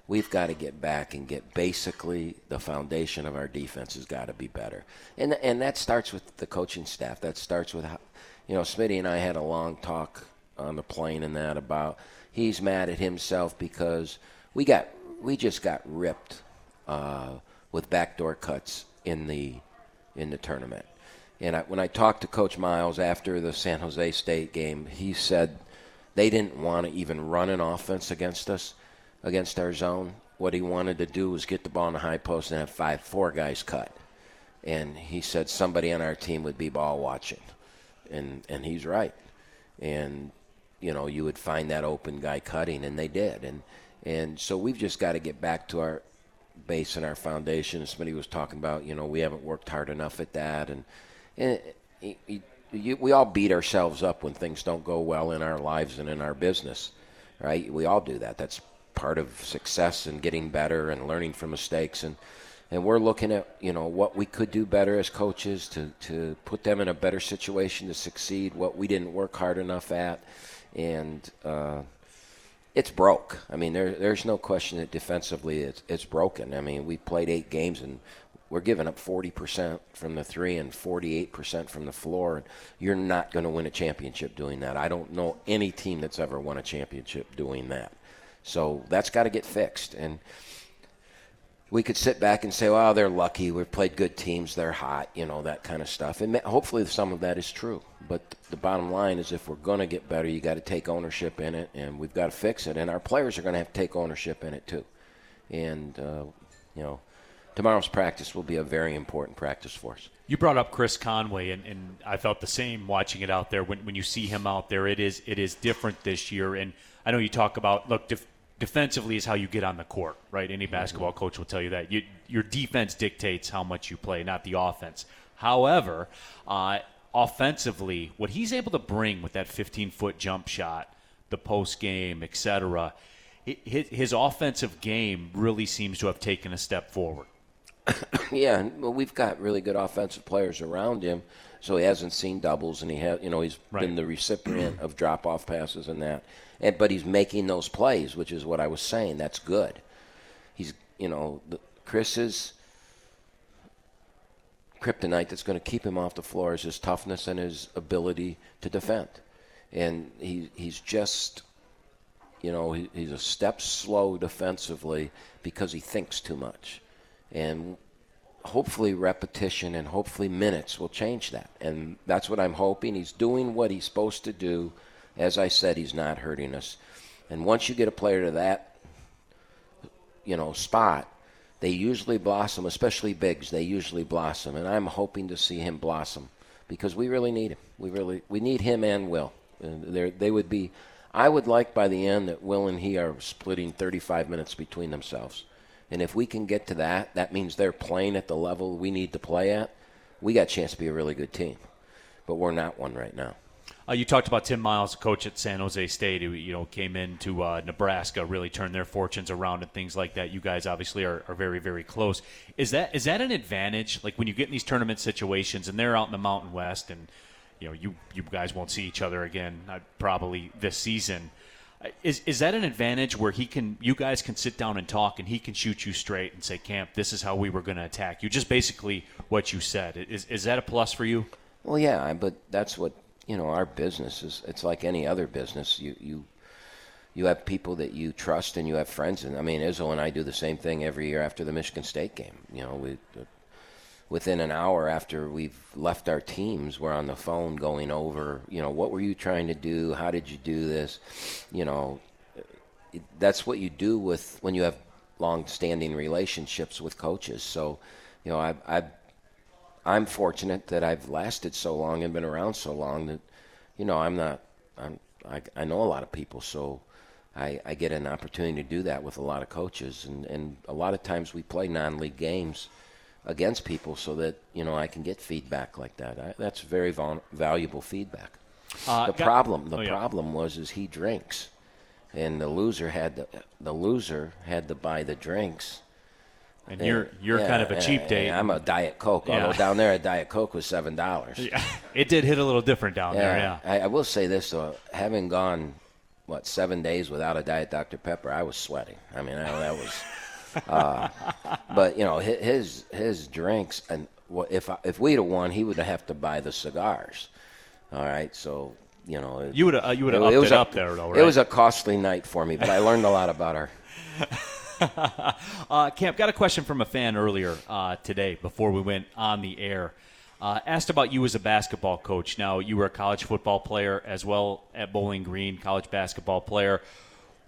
we've got to get back and get basically the foundation of our defense has got to be better. And that starts with the coaching staff. That starts with, how, you know, Smitty and I had a long talk on the plane and that about he's mad at himself because we just got ripped with backdoor cuts in the tournament. And when I talked to Coach Miles after the San Jose State game, he said – they didn't want to even run an offense against us, against our zone. What he wanted to do was get the ball in the high post and have 4 guys cut. And he said somebody on our team would be ball watching. And he's right. And, you know, you would find that open guy cutting, and they did. And so we've just got to get back to our base and our foundation. Somebody was talking about, you know, we haven't worked hard enough at that. And we all beat ourselves up when things don't go well in our lives and in our business, right? We all do that. That's part of success and getting better and learning from mistakes. And we're looking at, you know, what we could do better as coaches to put them in a better situation to succeed, what we didn't work hard enough at. And it's broke. I mean, there's no question that defensively it's broken. I mean, we played 8 games and we're giving up 40% from the 3 and 48% from the floor. And you're not going to win a championship doing that. I don't know any team that's ever won a championship doing that. So that's got to get fixed. And we could sit back and say, well, they're lucky. We've played good teams. They're hot, you know, that kind of stuff. And hopefully some of that is true. But the bottom line is if we're going to get better, you got to take ownership in it, and we've got to fix it. And our players are going to have to take ownership in it too. And, you know, tomorrow's practice will be a very important practice for us. You brought up Chris Conway, and I felt the same watching it out there. When you see him out there, it is different this year. And I know you talk about, look, defensively is how you get on the court, right? Any basketball coach will tell you that. Your defense dictates how much you play, not the offense. However, offensively, what he's able to bring with that 15-foot jump shot, the post game, et cetera, his offensive game really seems to have taken a step forward. Yeah, well, we've got really good offensive players around him, so he hasn't seen doubles, and he's been the recipient of drop-off passes and that. But he's making those plays, which is what I was saying. That's good. He's, Chris's kryptonite that's going to keep him off the floor is his toughness and his ability to defend. And he's just, he's a step slow defensively because he thinks too much. And hopefully repetition and hopefully minutes will change that. And that's what I'm hoping. He's doing what he's supposed to do. As I said, he's not hurting us. And once you get a player to that, spot, they usually blossom, especially bigs. They usually blossom. And I'm hoping to see him blossom because we really need him. We need him and Will. And they would be – I would like by the end that Will and he are splitting 35 minutes between themselves. And if we can get to that, that means they're playing at the level we need to play at. We got a chance to be a really good team. But we're not one right now. You talked about Tim Miles, a coach at San Jose State, who came into Nebraska, really turned their fortunes around and things like that. You guys obviously are very, very close. Is that an advantage? Like when you get in these tournament situations and they're out in the Mountain West and you guys won't see each other again probably this season. Is that an advantage where you guys can sit down and talk and he can shoot you straight and say, Camp, this is how we were going to attack you? Just basically what you said. Is that a plus for you? Well, yeah, but that's what. Our business is, it's like any other business. You have people that you trust and you have friends. And I mean, Izzo and I do the same thing every year after the Michigan State game. Within an hour after we've left our teams, we're on the phone going over, what were you trying to do? How did you do this? That's what you do when you have long-standing relationships with coaches. So, I'm fortunate that I've lasted so long and been around so long that, I know a lot of people, so I get an opportunity to do that with a lot of coaches. And a lot of times we play non-league games against people so that, I can get feedback like that. That's very valuable feedback. The problem was he drinks, and the loser had to buy the drinks. And you're kind of a cheap date. I'm a Diet Coke, although down there a Diet Coke was $7. Yeah. It did hit a little different down there, I will say this, though. Having gone, 7 days without a Diet Dr. Pepper, I was sweating. I mean, that was but, his drinks, and if we'd have won, he would have to buy the cigars. All right, so, You would have upped it up there, though, right? It was a costly night for me, but I learned a lot about her. Camp, got a question from a fan earlier today before we went on the air. Asked about you as a basketball coach. Now, you were a college football player as well at Bowling Green, college basketball player.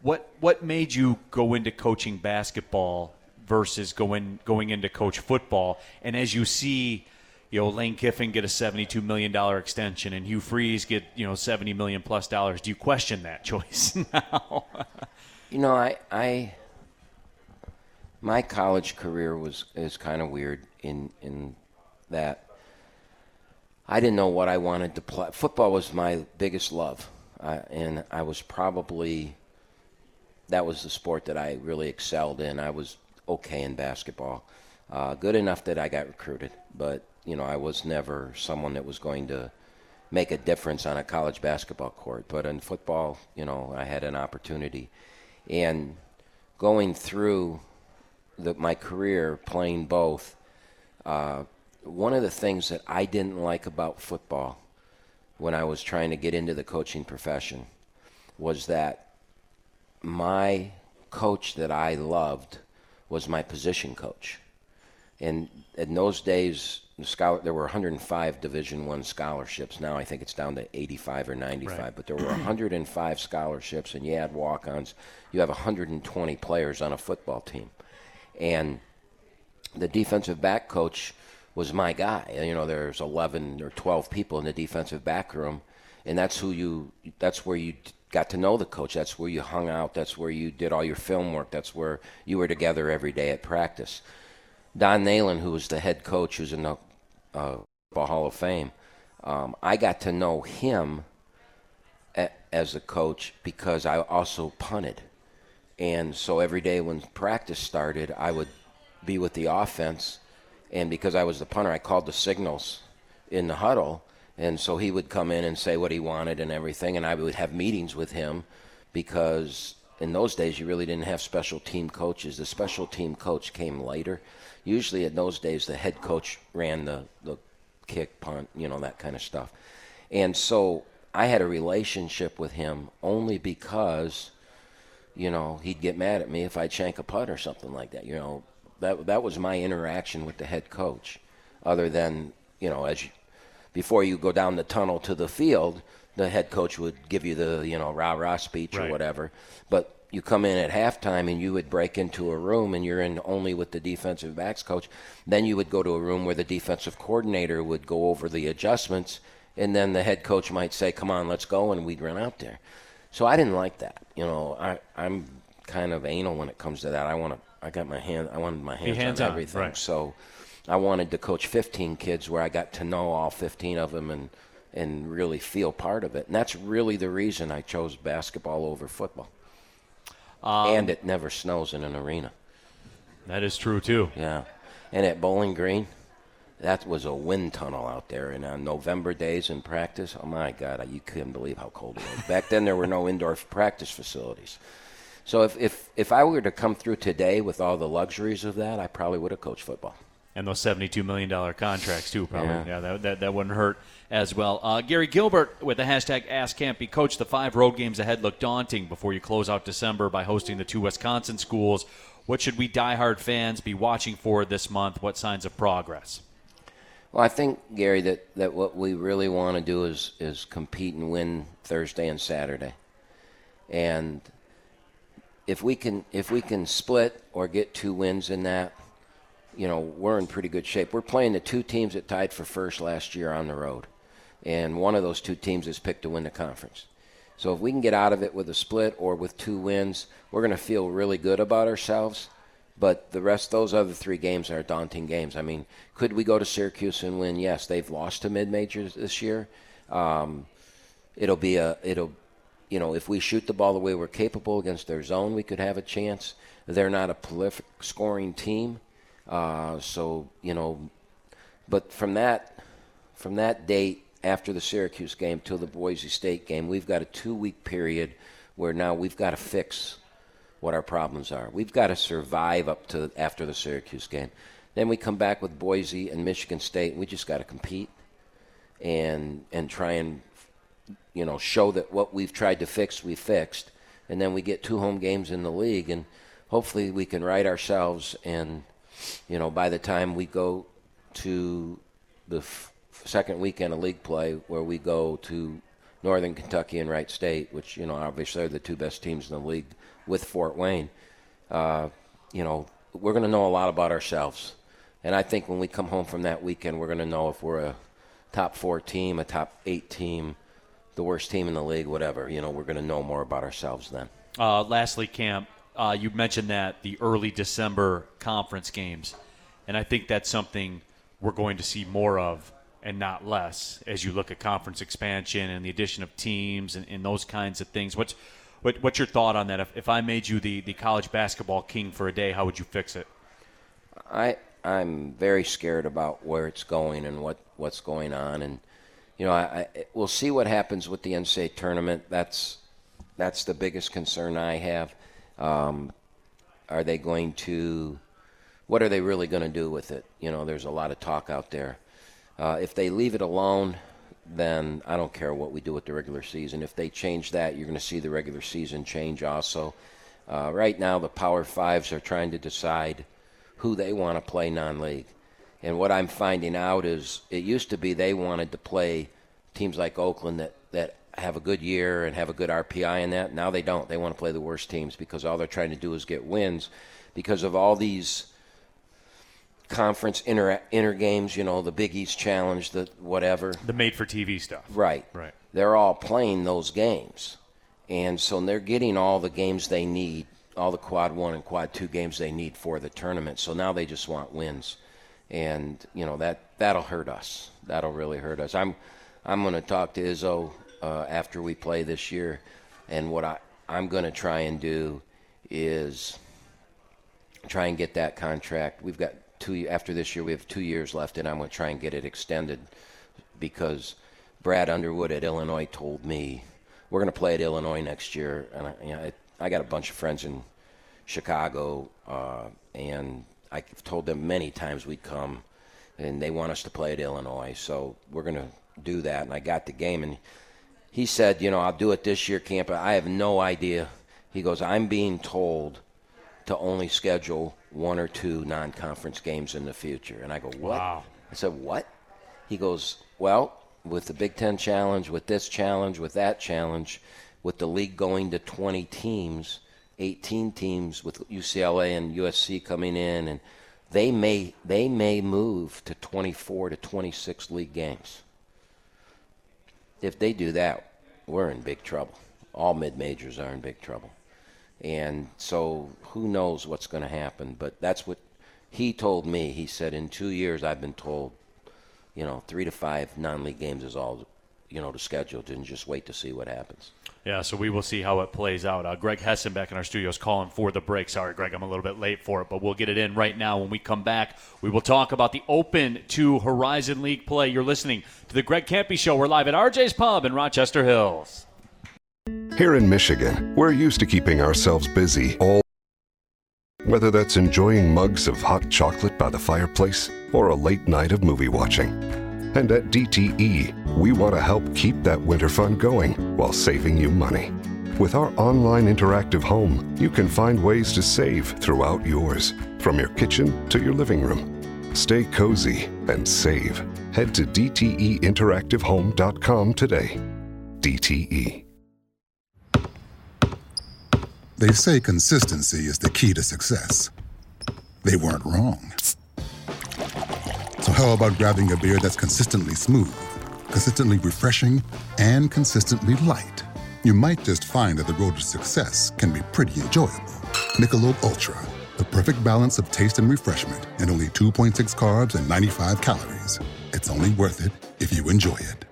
What made you go into coaching basketball versus going into coach football? And as you see, Lane Kiffin get a $72 million extension and Hugh Freeze get, $70 million plus dollars, do you question that choice now? My college career is kind of weird in that I didn't know what I wanted to play. Football was my biggest love, and I was that was the sport that I really excelled in. I was okay in basketball, good enough that I got recruited, but I was never someone that was going to make a difference on a college basketball court. But in football, I had an opportunity, and going through my career playing both, one of the things that I didn't like about football when I was trying to get into the coaching profession was that my coach that I loved was my position coach. And in those days, there were 105 Division I scholarships. Now I think it's down to 85 or 95, right. But there were 105 scholarships, and you had walk-ons. You have 120 players on a football team. And the defensive back coach was my guy. There's 11 or 12 people in the defensive back room, and that's where you got to know the coach. That's where you hung out. That's where you did all your film work. That's where you were together every day at practice. Don Nalen, who was the head coach, who's in the Football Hall of Fame, I got to know him as a coach because I also punted. And so every day when practice started, I would be with the offense And because I was the punter, I called the signals in the huddle. And so he would come in and say what he wanted and everything. And I would have meetings with him because in those days you really didn't have special team coaches. The special team coach came later. Usually in those days the head coach ran the kick, punt, you know, that kind of stuff. And so I had a relationship with him only because, you know, he'd get mad at me if I'd shank a putt or something like that. You know, that was my interaction with the head coach, other than, you know, as you, before you go down the tunnel to the field, the head coach would give you the, you know, rah-rah speech right. or whatever. But you come in at halftime and you would break into a room and you're in only with the defensive backs coach. Then you would go to a room where the defensive coordinator would go over the adjustments, and then the head coach might say, come on, let's go, and we'd run out there. So I didn't like that. You know, I'm kind of anal when it comes to that. I wanted my hands on everything. Right. So I wanted to coach 15 kids where I got to know all 15 of them and really feel part of it. And that's really the reason I chose basketball over football. And it never snows in an arena. That is true, too. Yeah. And at Bowling Green, that was a wind tunnel out there. And on November days in practice, oh, my God, you couldn't believe how cold it was. Back then there were no indoor practice facilities. So if I were to come through today with all the luxuries of that, I probably would have coached football. And those $72 million contracts, too, probably. Yeah, that wouldn't hurt as well. Gary Gilbert with the hashtag AskCampy. Coach, the 5 road games ahead look daunting before you close out December by hosting the 2 Wisconsin schools. What should we diehard fans be watching for this month? What signs of progress? Well, I think, Gary, that what we really want to do is compete and win Thursday and Saturday. And if we can split or get 2 wins in that, you know, we're in pretty good shape. We're playing the 2 teams that tied for first last year on the road. And one of those 2 teams is picked to win the conference. So if we can get out of it with a split or with 2 wins, we're going to feel really good about ourselves. But the rest, those other 3 games are daunting games. I mean, could we go to Syracuse and win? Yes, they've lost to mid-majors this year. You know, if we shoot the ball the way we're capable against their zone, we could have a chance. They're not a prolific scoring team, so you know. But from that date after the Syracuse game till the Boise State game, we've got a 2-week period where now we've got to fix what our problems are. We've got to survive up to after the Syracuse game. Then we come back with Boise and Michigan State, and we just got to compete and try and, you know, show that what we've tried to fix, we fixed. And then we get 2 home games in the league, and hopefully we can right ourselves. And, you know, by the time we go to the second weekend of league play, where we go to Northern Kentucky and Wright State, which, you know, obviously are the 2 best teams in the league with Fort Wayne, you know, we're going to know a lot about ourselves. And I think when we come home from that weekend, we're going to know if we're a top 4 team, a top 8 team, the worst team in the league, whatever. You know, we're going to know more about ourselves then. Lastly, Camp, you mentioned that the early December conference games, and I think that's something we're going to see more of and not less as you look at conference expansion and the addition of teams and those kinds of things. What's your thought on that? If I made you the college basketball king for a day, how would you fix it? I'm very scared about where it's going and what's going on. And, you know, we'll see what happens with the NCAA tournament. That's the biggest concern I have. What are they really going to do with it? You know, there's a lot of talk out there. If they leave it alone, then I don't care what we do with the regular season. If they change that, you're going to see the regular season change also. Right now, the Power Fives are trying to decide who they want to play non-league. And what I'm finding out is it used to be they wanted to play teams like Oakland that have a good year and have a good RPI in that. Now they don't. They want to play the worst teams because all they're trying to do is get wins because of all these conference intergames, you know, the Big East Challenge, the whatever. The made-for-TV stuff. Right. They're all playing those games. And so they're getting all the games they need, all the Quad 1 and Quad 2 games they need for the tournament. So now they just want wins. And, you know, that'll hurt us. That'll really hurt us. I'm going to talk to Izzo after we play this year. And what I'm going to try and do is try and get that contract. We've got after this year, we have 2 years left, and I'm going to try and get it extended because Brad Underwood at Illinois told me we're going to play at Illinois next year. And I got a bunch of friends in Chicago, and I've told them many times we'd come, and they want us to play at Illinois. So we're going to do that. And I got the game, and he said, you know, I'll do it this year, Camp. I have no idea. He goes, I'm being told to only schedule one or two non-conference games in the future. And I go, what? Wow. I said, what? He goes, well, with the Big Ten Challenge, with this challenge, with that challenge, with the league going to 20 teams, 18 teams, with UCLA and USC coming in, and they may move to 24 to 26 league games. If they do that, we're in big trouble. All mid-majors are in big trouble. And so who knows what's going to happen. But that's what he told me. He said, in 2 years I've been told, you know, 3 to 5 non-league games is all, you know, to schedule. Didn't just wait to see what happens. Yeah, so we will see how it plays out. Greg Hessen back in our studio is calling for the break. Sorry, Greg, I'm a little bit late for it, but we'll get it in right now. When we come back, we will talk about the Open to Horizon League play. You're listening to the Greg Campy Show. We're live at RJ's Pub in Rochester Hills. Here in Michigan, we're used to keeping ourselves busy all, whether that's enjoying mugs of hot chocolate by the fireplace or a late night of movie watching. And at DTE, we want to help keep that winter fun going while saving you money. With our online interactive home, you can find ways to save throughout yours, from your kitchen to your living room. Stay cozy and save. Head to DTEinteractivehome.com today. DTE. They say consistency is the key to success. They weren't wrong. So how about grabbing a beer that's consistently smooth, consistently refreshing, and consistently light? You might just find that the road to success can be pretty enjoyable. Michelob Ultra, the perfect balance of taste and refreshment, and only 2.6 carbs and 95 calories. It's only worth it if you enjoy it.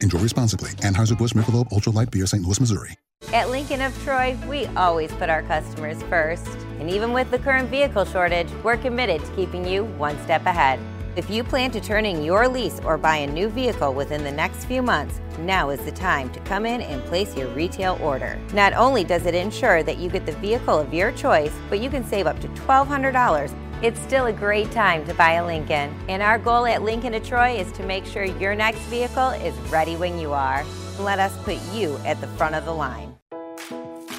Enjoy responsibly. Anheuser-Busch Michelob Ultra Light Beer, St. Louis, Missouri. At Lincoln of Troy, we always put our customers first. And even with the current vehicle shortage, we're committed to keeping you one step ahead. If you plan to turn in your lease or buy a new vehicle within the next few months, now is the time to come in and place your retail order. Not only does it ensure that you get the vehicle of your choice, but you can save up to $1,200. It's still a great time to buy a Lincoln. And our goal at Lincoln of Troy is to make sure your next vehicle is ready when you are. Let us put you at the front of the line.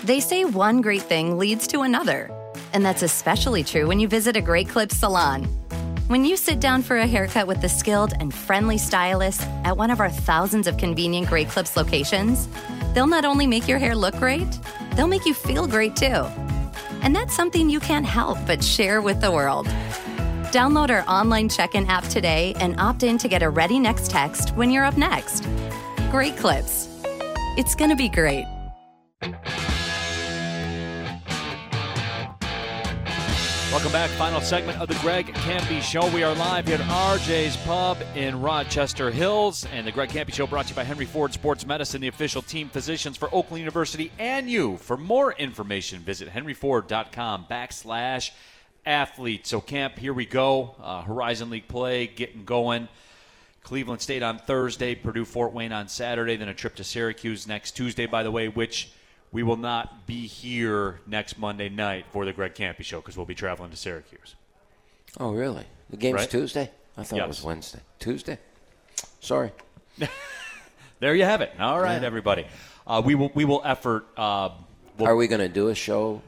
They say one great thing leads to another, and that's especially true when you visit a Great Clips salon. When you sit down for a haircut with the skilled and friendly stylist at one of our thousands of convenient Great Clips locations, they'll not only make your hair look great, they'll make you feel great too. And that's something you can't help but share with the world. Download our online check-in app today and opt in to get a ready next text when you're up next. Great Clips. It's gonna be great. Welcome back. Final segment of the Greg Campy Show. We are live here at RJ's Pub in Rochester Hills. And the Greg Campy Show brought to you by Henry Ford Sports Medicine, the official team physicians for Oakland University and you. For more information, visit henryford.com/athlete. So, Camp, here we go. Horizon League play, getting going. Cleveland State on Thursday, Purdue-Fort Wayne on Saturday, then a trip to Syracuse next Tuesday, by the way, which we will not be here next Monday night for the Greg Campy Show because we'll be traveling to Syracuse. Oh, really? The game's right? Tuesday? I thought It was Wednesday. Tuesday? Sorry. There you have it. All right, Everybody. We will effort. Are we going to do a show?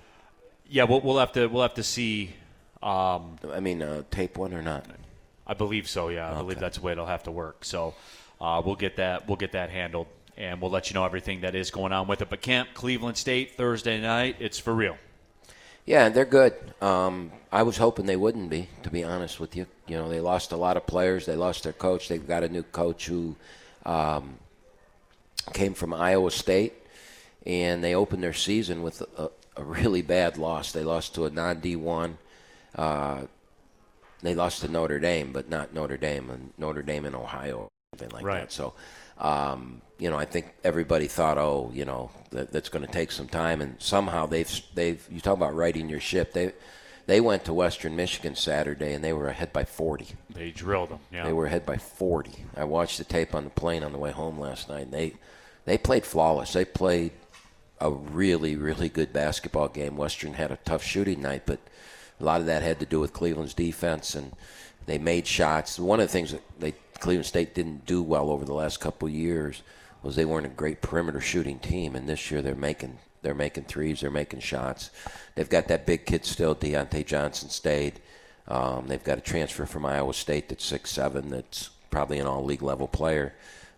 Yeah, we'll have to see. Tape one or not? I believe so, yeah. I believe that's the way it'll have to work. So we'll get that handled, and we'll let you know everything that is going on with it. But Camp, Cleveland State, Thursday night, it's for real. Yeah, they're good. I was hoping they wouldn't be, to be honest with you. You know, they lost a lot of players. They lost their coach. They've got a new coach who came from Iowa State, and they opened their season with a really bad loss. They lost to a non-D1. They lost to Notre Dame, but not Notre Dame, and Notre Dame in Ohio, something like that. So, I think everybody thought, that's going to take some time, and somehow they've you talk about righting your ship. They They went to Western Michigan Saturday, and they were ahead by 40. They drilled them, yeah. They were ahead by 40. I watched the tape on the plane on the way home last night, and they played flawless. They played a really, really good basketball game. Western had a tough shooting night, but a lot of that had to do with Cleveland's defense, and they made shots. One of the things that Cleveland State didn't do well over the last couple of years was they weren't a great perimeter shooting team, and this year they're making threes, they're making shots. They've got that big kid still, Deontay Johnson stayed. They've got a transfer from Iowa State that's 6'7", that's probably an all-league level player.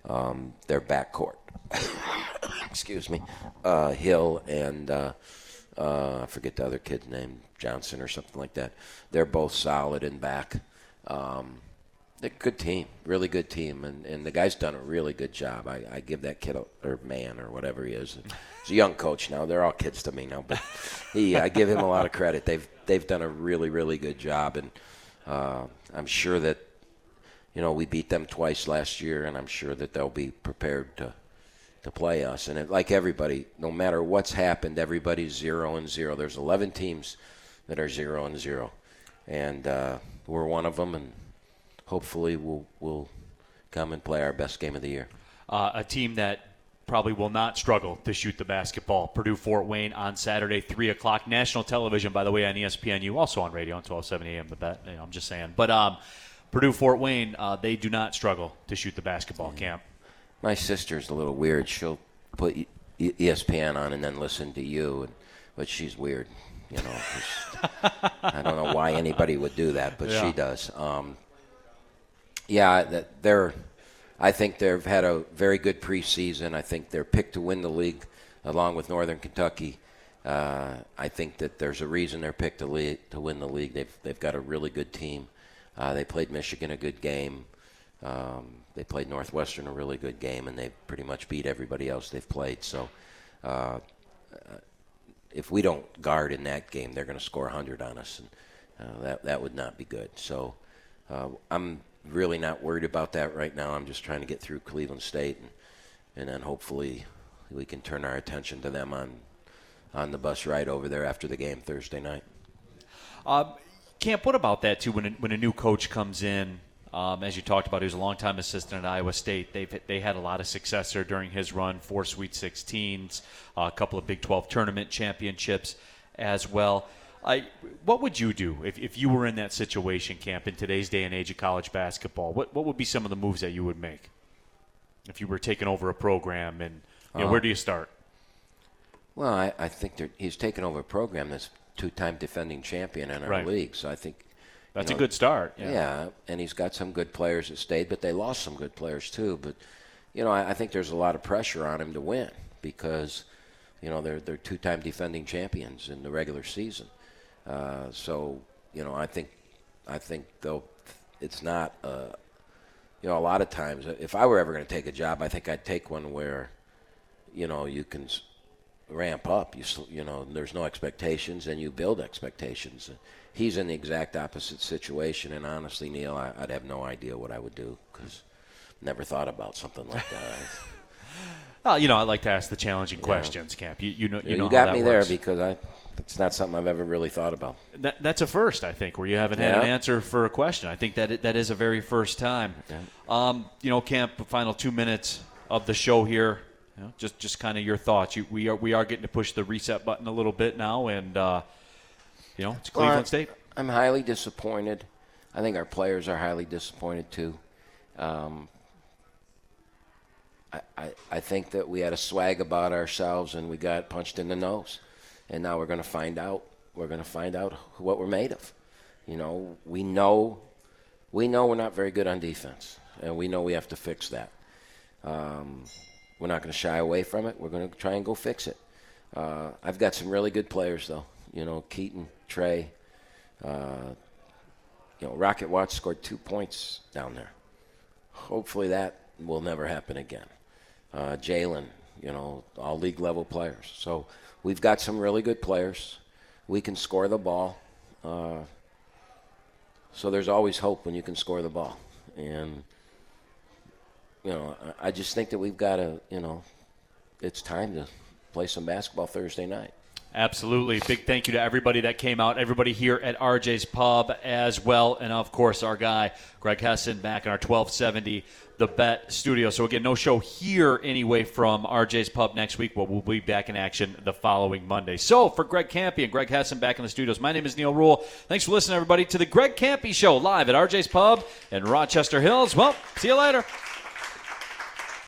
Their backcourt, excuse me, Hill and I forget the other kid's name, Johnson or something like that. They're both solid in back. They're a good team, really good team, and the guy's done a really good job. I give that kid or man or whatever he is. He's a young coach now. They're all kids to me now, but I give him a lot of credit. They've done a really, really good job, and I'm sure that we beat them twice last year, and I'm sure that they'll be prepared to play us. And like everybody, no matter what's happened, everybody's 0-0. There's 11 teams that are 0-0, and we're one of them. And hopefully, we'll come and play our best game of the year. A team that probably will not struggle to shoot the basketball. Purdue-Fort Wayne on Saturday, 3 o'clock. National television, by the way, on ESPNU, also on radio on 1270 AM. The bet, I'm just saying. But Purdue-Fort Wayne, they do not struggle to shoot the basketball, Camp. My sister's a little weird. She'll put ESPN on and then listen to you, but she's weird. I don't know why anybody would do that, but she does. I think they've had a very good preseason. I think they're picked to win the league along with Northern Kentucky. I think that there's a reason they're picked to win the league. They've got a really good team. They played Michigan a good game. They played Northwestern a really good game, and they pretty much beat everybody else they've played. So if we don't guard in that game, they're going to score 100 on us, and that would not be good. So I'm really not worried about that right now. I'm just trying to get through Cleveland State, and then hopefully we can turn our attention to them on the bus ride over there after the game Thursday night. Camp, what about that, too, when a new coach comes in? As you talked about, he was a longtime assistant at Iowa State. They had a lot of success there during his run, 4 Sweet 16s, a couple of Big 12 tournament championships as well. What would you do if you were in that situation, Camp, in today's day and age of college basketball? What would be some of the moves that you would make if you were taking over a program? And where do you start? Well, I think he's taken over a program that's two-time defending champion in our league, so I think – that's a good start. Yeah, and he's got some good players that stayed, but they lost some good players too. But, I think there's a lot of pressure on him to win because, they're two-time defending champions in the regular season. I think they'll. It's not a lot of times. If I were ever going to take a job, I think I'd take one where, you can ramp up. There's no expectations, and you build expectations. He's in the exact opposite situation, and honestly, Neil, I'd have no idea what I would do because never thought about something like that. Well, I like to ask the challenging questions, Camp. You know how that works. You got me there because it's not something I've ever really thought about. That's a first, I think, where you haven't had an answer for a question. I think that is a very first time. Yeah. Camp, the final 2 minutes of the show here. Just kind of your thoughts. We are getting to push the reset button a little bit now, and it's Cleveland State. I'm highly disappointed. I think our players are highly disappointed too. I think that we had a swag about ourselves, and we got punched in the nose, and now we're going to find out. We're going to find out what we're made of. We know we're not very good on defense, and we know we have to fix that. We're not going to shy away from it. We're going to try and go fix it. I've got some really good players, though. Keaton, Trey. Rocket Watts scored 2 points down there. Hopefully that will never happen again. Jalen, all league-level players. So we've got some really good players. We can score the ball. So there's always hope when you can score the ball. And I just think that we've got to, it's time to play some basketball Thursday night. Absolutely. Big thank you to everybody that came out, everybody here at RJ's Pub as well, and, of course, our guy, Greg Hessen, back in our 1270 The Bet studio. So, again, no show here anyway from RJ's Pub next week, but we'll be back in action the following Monday. So, for Greg Campy and Greg Hessen back in the studios, my name is Neil Rule. Thanks for listening, everybody, to the Greg Campy Show live at RJ's Pub in Rochester Hills. Well, see you later.